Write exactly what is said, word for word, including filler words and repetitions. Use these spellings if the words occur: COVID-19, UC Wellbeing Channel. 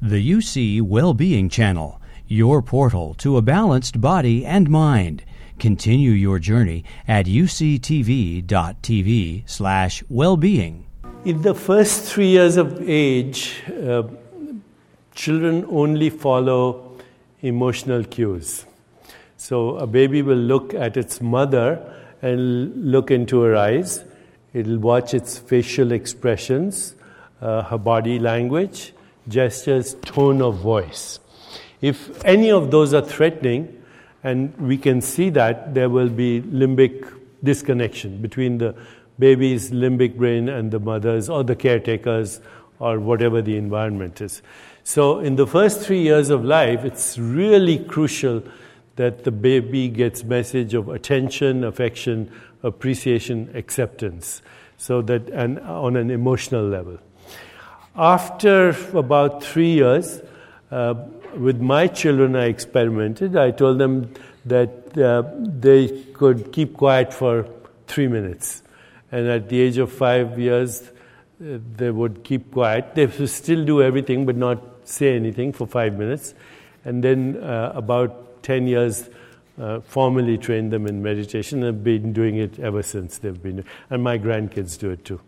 The U C Wellbeing Channel, your portal to a balanced body and mind. Continue your journey at u c t v dot t v slash wellbeing. In the first three years of age, uh, children only follow emotional cues. So a baby will look at its mother and look into her eyes. It'll watch its facial expressions, uh, her body language, gestures, tone of voice. If any of those are threatening, and we can see that, there will be limbic disconnection between the baby's limbic brain and the mother's or the caretaker's or whatever the environment is. So in the first three years of life, it's really crucial that the baby gets message of attention, affection, appreciation, acceptance, so that and on an emotional level. After about three years, uh, with my children, I experimented. I told them that uh, they could keep quiet for three minutes. And at the age of five years, uh, they would keep quiet. They would still do everything but not say anything for five minutes. And then uh, about ten years, uh, formally trained them in meditation. I've been doing it ever since they've been. And my grandkids do it too.